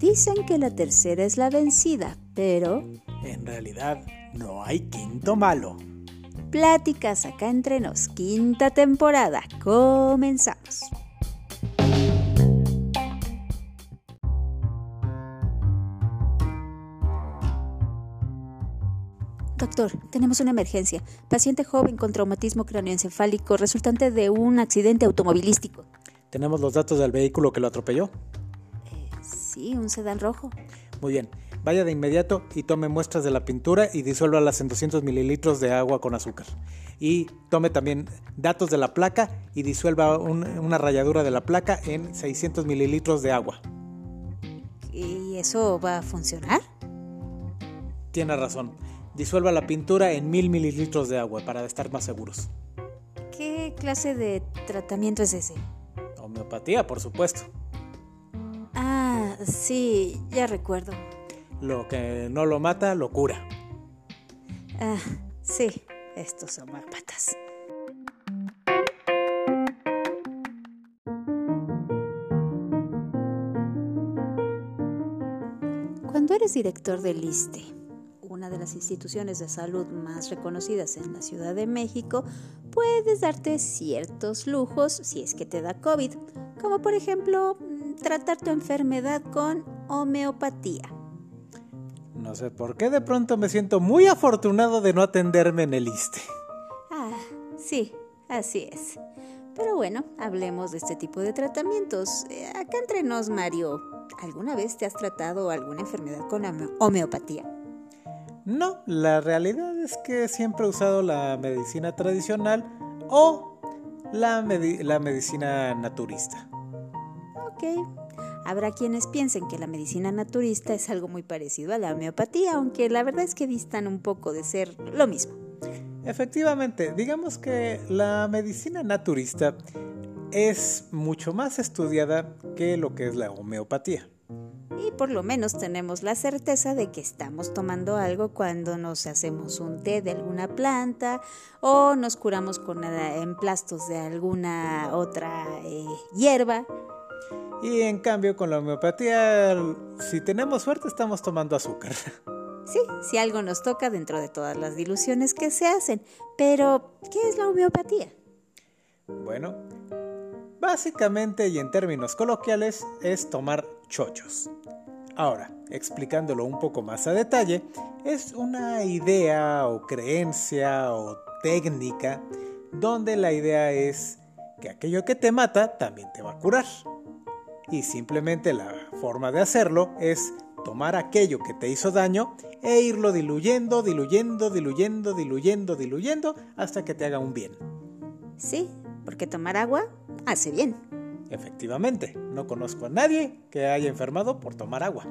Dicen que la tercera es la vencida, pero... en realidad, no hay quinto malo. Pláticas acá entre nos, quinta temporada. Comenzamos. Doctor, tenemos una emergencia. Paciente joven con traumatismo cráneoencefálico resultante de un accidente automovilístico. ¿Tenemos los datos del vehículo que lo atropelló? Sí, un sedán rojo. Muy bien, vaya de inmediato y tome muestras de la pintura y disuélvalas en 200 mililitros de agua con azúcar. Y tome también datos de la placa y disuelva una rayadura de la placa en 600 mililitros de agua. ¿Y eso va a funcionar? Tiene razón. Disuelva la pintura en 1000 mililitros de agua para estar más seguros. ¿Qué clase de tratamiento es ese? Homeopatía, por supuesto. Ah, sí, ya recuerdo. Lo que no lo mata, lo cura. Ah, sí, estos homeópatas. Cuando eres director del ISSSTE, una de las instituciones de salud más reconocidas en la Ciudad de México, puedes darte ciertos lujos si es que te da COVID, como por ejemplo... tratar tu enfermedad con homeopatía. No sé por qué de pronto me siento muy afortunado de no atenderme en el ISSSTE. Ah, sí, así es. Pero bueno, hablemos de este tipo de tratamientos. Acá entre nos, Mario, ¿alguna vez te has tratado alguna enfermedad con homeopatía? No, la realidad es que siempre he usado la medicina tradicional o la medicina naturista. Ok. Habrá quienes piensen que la medicina naturista es algo muy parecido a la homeopatía, aunque la verdad es que distan un poco de ser lo mismo. Efectivamente, digamos que la medicina naturista es mucho más estudiada que lo que es la homeopatía. Y por lo menos tenemos la certeza de que estamos tomando algo cuando nos hacemos un té de alguna planta o nos curamos con emplastos de alguna otra hierba. Y en cambio con la homeopatía, si tenemos suerte, estamos tomando azúcar. Sí, si algo nos toca dentro de todas las diluciones que se hacen. Pero, ¿qué es la homeopatía? Bueno, básicamente y en términos coloquiales es tomar chochos. Ahora, explicándolo un poco más a detalle, es una idea o creencia o técnica donde la idea es que aquello que te mata también te va a curar. Y simplemente la forma de hacerlo es tomar aquello que te hizo daño e irlo diluyendo hasta que te haga un bien. Sí, porque tomar agua hace bien. Efectivamente, no conozco a nadie que haya enfermado por tomar agua.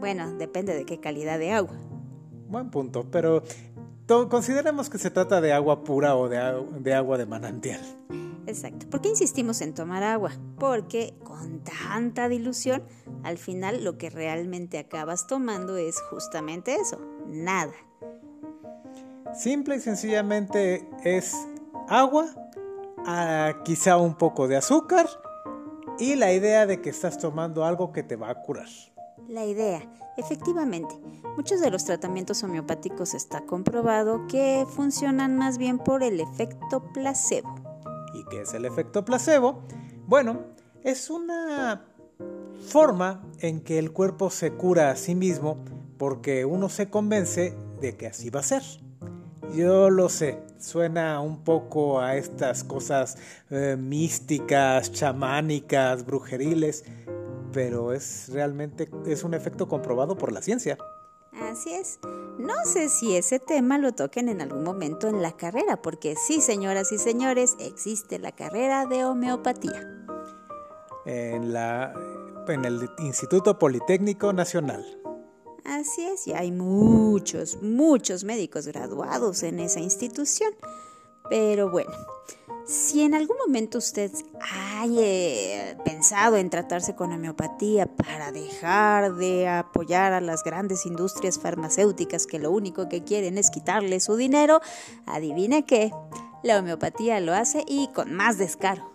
Bueno, depende de qué calidad de agua. Buen punto, pero consideremos que se trata de agua pura o de agua de manantial. Exacto. ¿Por qué insistimos en tomar agua? Porque con tanta dilución, al final lo que realmente acabas tomando es justamente eso, nada. Simple y sencillamente es agua, quizá un poco de azúcar y la idea de que estás tomando algo que te va a curar. La idea, efectivamente, muchos de los tratamientos homeopáticos está comprobado que funcionan más bien por el efecto placebo. ¿Y qué es el efecto placebo? Bueno, es una forma en que el cuerpo se cura a sí mismo porque uno se convence de que así va a ser. Yo lo sé, suena un poco a estas cosas místicas, chamánicas, brujeriles, pero es un efecto comprobado por la ciencia. Así es. No sé si ese tema lo toquen en algún momento en la carrera, porque sí, señoras y señores, existe la carrera de homeopatía. En el Instituto Politécnico Nacional. Así es, y hay muchos médicos graduados en esa institución. Pero bueno, si en algún momento usted haya pensado en tratarse con homeopatía para dejar de apoyar a las grandes industrias farmacéuticas que lo único que quieren es quitarle su dinero, adivine qué, la homeopatía lo hace y con más descaro.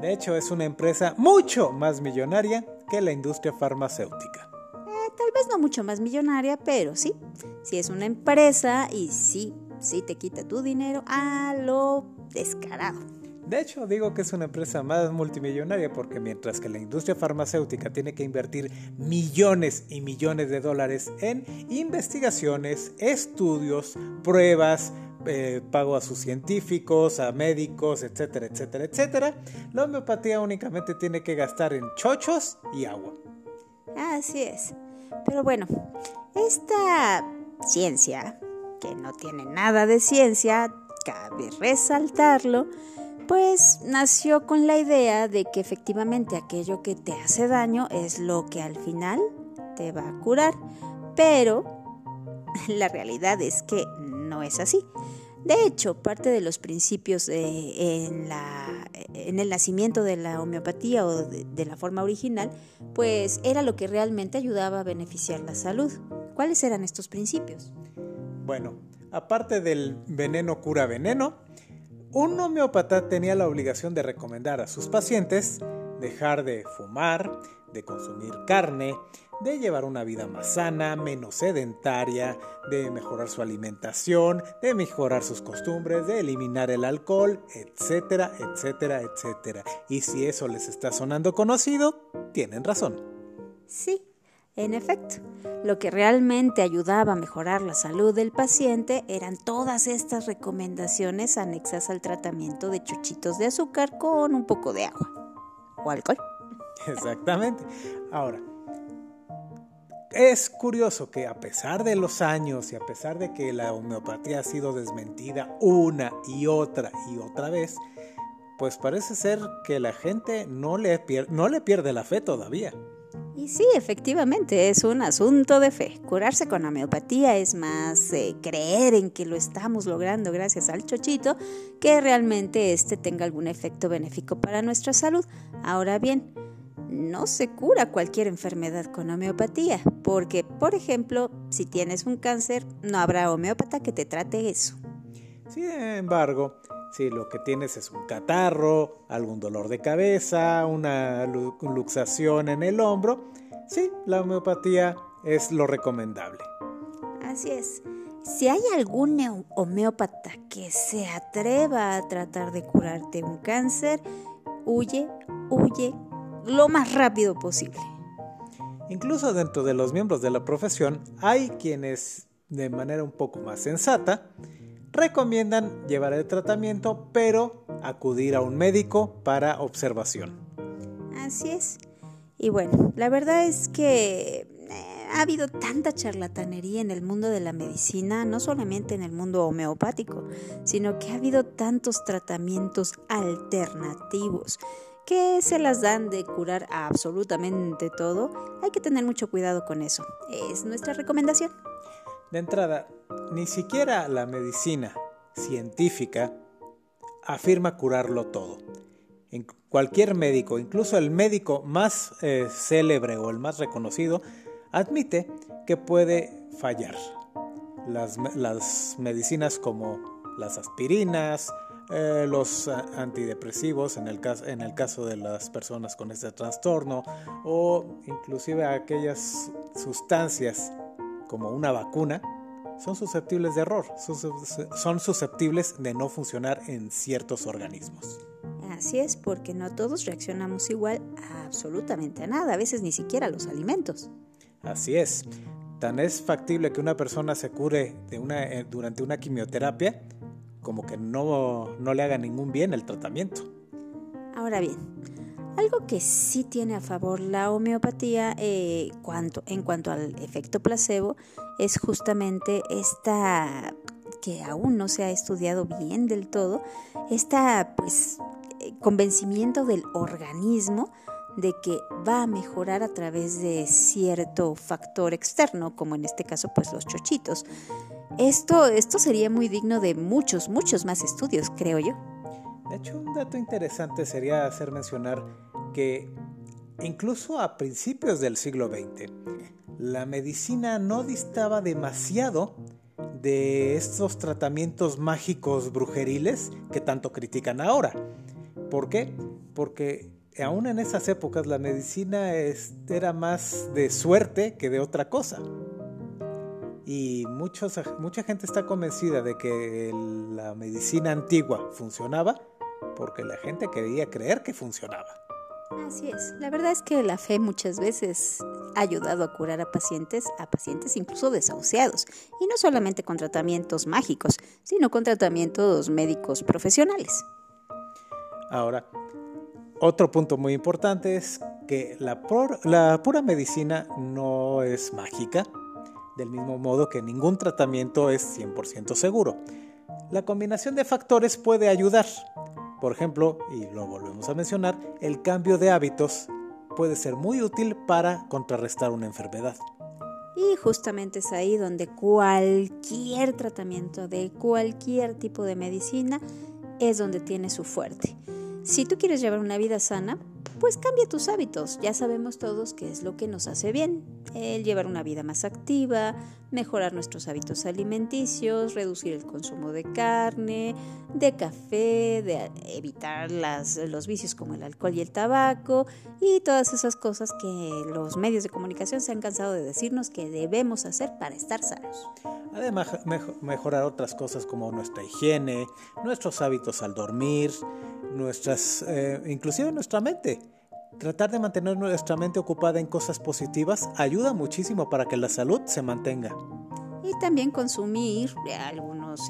De hecho, es una empresa mucho más millonaria que la industria farmacéutica. Tal vez no mucho más millonaria, pero sí. Sí es una empresa y sí te quita tu dinero a lo descarado. De hecho, digo que es una empresa más multimillonaria porque mientras que la industria farmacéutica tiene que invertir millones y millones de dólares en investigaciones, estudios, pruebas, pago a sus científicos, a médicos, etcétera, etcétera, etcétera, la homeopatía únicamente tiene que gastar en chochos y agua. Así es. Pero bueno, esta ciencia, que no tiene nada de ciencia, cabe resaltarlo, pues nació con la idea de que efectivamente aquello que te hace daño es lo que al final te va a curar, pero la realidad es que no es así. De hecho, parte de los principios en el nacimiento de la homeopatía o de la forma original, pues era lo que realmente ayudaba a beneficiar la salud. ¿Cuáles eran estos principios? Bueno, aparte del veneno cura veneno, un homeópata tenía la obligación de recomendar a sus pacientes dejar de fumar, de consumir carne, de llevar una vida más sana, menos sedentaria, de mejorar su alimentación, de mejorar sus costumbres, de eliminar el alcohol, etcétera, etcétera, etcétera. Y si eso les está sonando conocido, tienen razón. Sí. En efecto, lo que realmente ayudaba a mejorar la salud del paciente eran todas estas recomendaciones anexas al tratamiento de chuchitos de azúcar con un poco de agua o alcohol. Exactamente. Ahora, es curioso que a pesar de los años y a pesar de que la homeopatía ha sido desmentida una y otra vez, pues parece ser que la gente no le pierde la fe todavía. Y sí, efectivamente, es un asunto de fe. Curarse con homeopatía es más creer en que lo estamos logrando gracias al chochito que realmente tenga algún efecto benéfico para nuestra salud. Ahora bien, no se cura cualquier enfermedad con homeopatía, porque, por ejemplo, si tienes un cáncer, no habrá homeópata que te trate eso. Sin embargo, si lo que tienes es un catarro, algún dolor de cabeza, una luxación en el hombro, sí, la homeopatía es lo recomendable. Así es. Si hay algún homeópata que se atreva a tratar de curarte un cáncer, huye lo más rápido posible. Incluso dentro de los miembros de la profesión hay quienes, de manera un poco más sensata, recomiendan llevar el tratamiento, pero acudir a un médico para observación. Así es. Y bueno, la verdad es que ha habido tanta charlatanería en el mundo de la medicina, no solamente en el mundo homeopático, sino que ha habido tantos tratamientos alternativos que se las dan de curar a absolutamente todo. Hay que tener mucho cuidado con eso. Es nuestra recomendación. De entrada, ni siquiera la medicina científica afirma curarlo todo. Cualquier médico, incluso el médico más célebre o el más reconocido, admite que puede fallar. Las medicinas como las aspirinas, los antidepresivos en el caso de las personas con este trastorno, o inclusive aquellas sustancias como una vacuna, son susceptibles de error, son susceptibles de no funcionar en ciertos organismos. Así es, porque no todos reaccionamos igual a absolutamente nada, a veces ni siquiera a los alimentos. Así es, tan es factible que una persona se cure durante una quimioterapia como que no le haga ningún bien el tratamiento. Ahora bien, algo que sí tiene a favor la homeopatía en cuanto al efecto placebo es justamente esta, que aún no se ha estudiado bien del todo, convencimiento del organismo de que va a mejorar a través de cierto factor externo, como en este caso pues los chochitos. Esto sería muy digno de muchos más estudios, creo yo. De hecho, un dato interesante sería hacer mencionar que incluso a principios del siglo XX, la medicina no distaba demasiado de estos tratamientos mágicos brujeriles que tanto critican ahora. ¿Por qué? porque aún en esas épocas la medicina era más de suerte que de otra cosa. Y mucha gente está convencida de que la medicina antigua funcionaba porque la gente quería creer que funcionaba. Así es. La verdad es que la fe muchas veces ha ayudado a curar a pacientes incluso desahuciados, y no solamente con tratamientos mágicos, sino con tratamientos médicos profesionales. Ahora, otro punto muy importante es que la pura medicina no es mágica, del mismo modo que ningún tratamiento es 100% seguro. La combinación de factores puede ayudar. Por ejemplo, y lo volvemos a mencionar, el cambio de hábitos puede ser muy útil para contrarrestar una enfermedad. Y justamente es ahí donde cualquier tratamiento de cualquier tipo de medicina es donde tiene su fuerte. Si tú quieres llevar una vida sana, pues cambia tus hábitos. Ya sabemos todos qué es lo que nos hace bien. El llevar una vida más activa, mejorar nuestros hábitos alimenticios, reducir el consumo de carne, de café, de evitar los vicios como el alcohol y el tabaco y todas esas cosas que los medios de comunicación se han cansado de decirnos que debemos hacer para estar sanos. Además, mejorar otras cosas como nuestra higiene, nuestros hábitos al dormir, inclusive nuestra mente. Tratar de mantener nuestra mente ocupada en cosas positivas ayuda muchísimo para que la salud se mantenga. Y también consumir algunos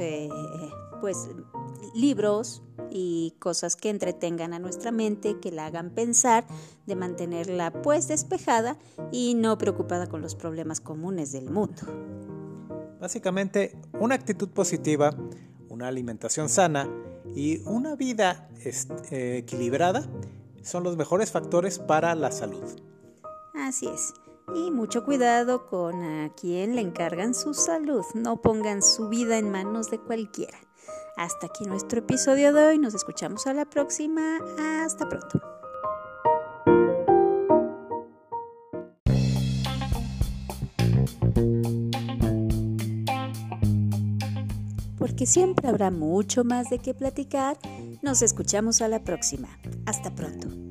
libros y cosas que entretengan a nuestra mente, que la hagan pensar, de mantenerla despejada y no preocupada con los problemas comunes del mundo. Básicamente, una actitud positiva, una alimentación sana y una vida equilibrada son los mejores factores para la salud. Así es. Y mucho cuidado con a quien le encargan su salud. No pongan su vida en manos de cualquiera. Hasta aquí nuestro episodio de hoy. Nos escuchamos a la próxima. Hasta pronto. Porque siempre habrá mucho más de qué platicar. Nos escuchamos a la próxima. Hasta pronto.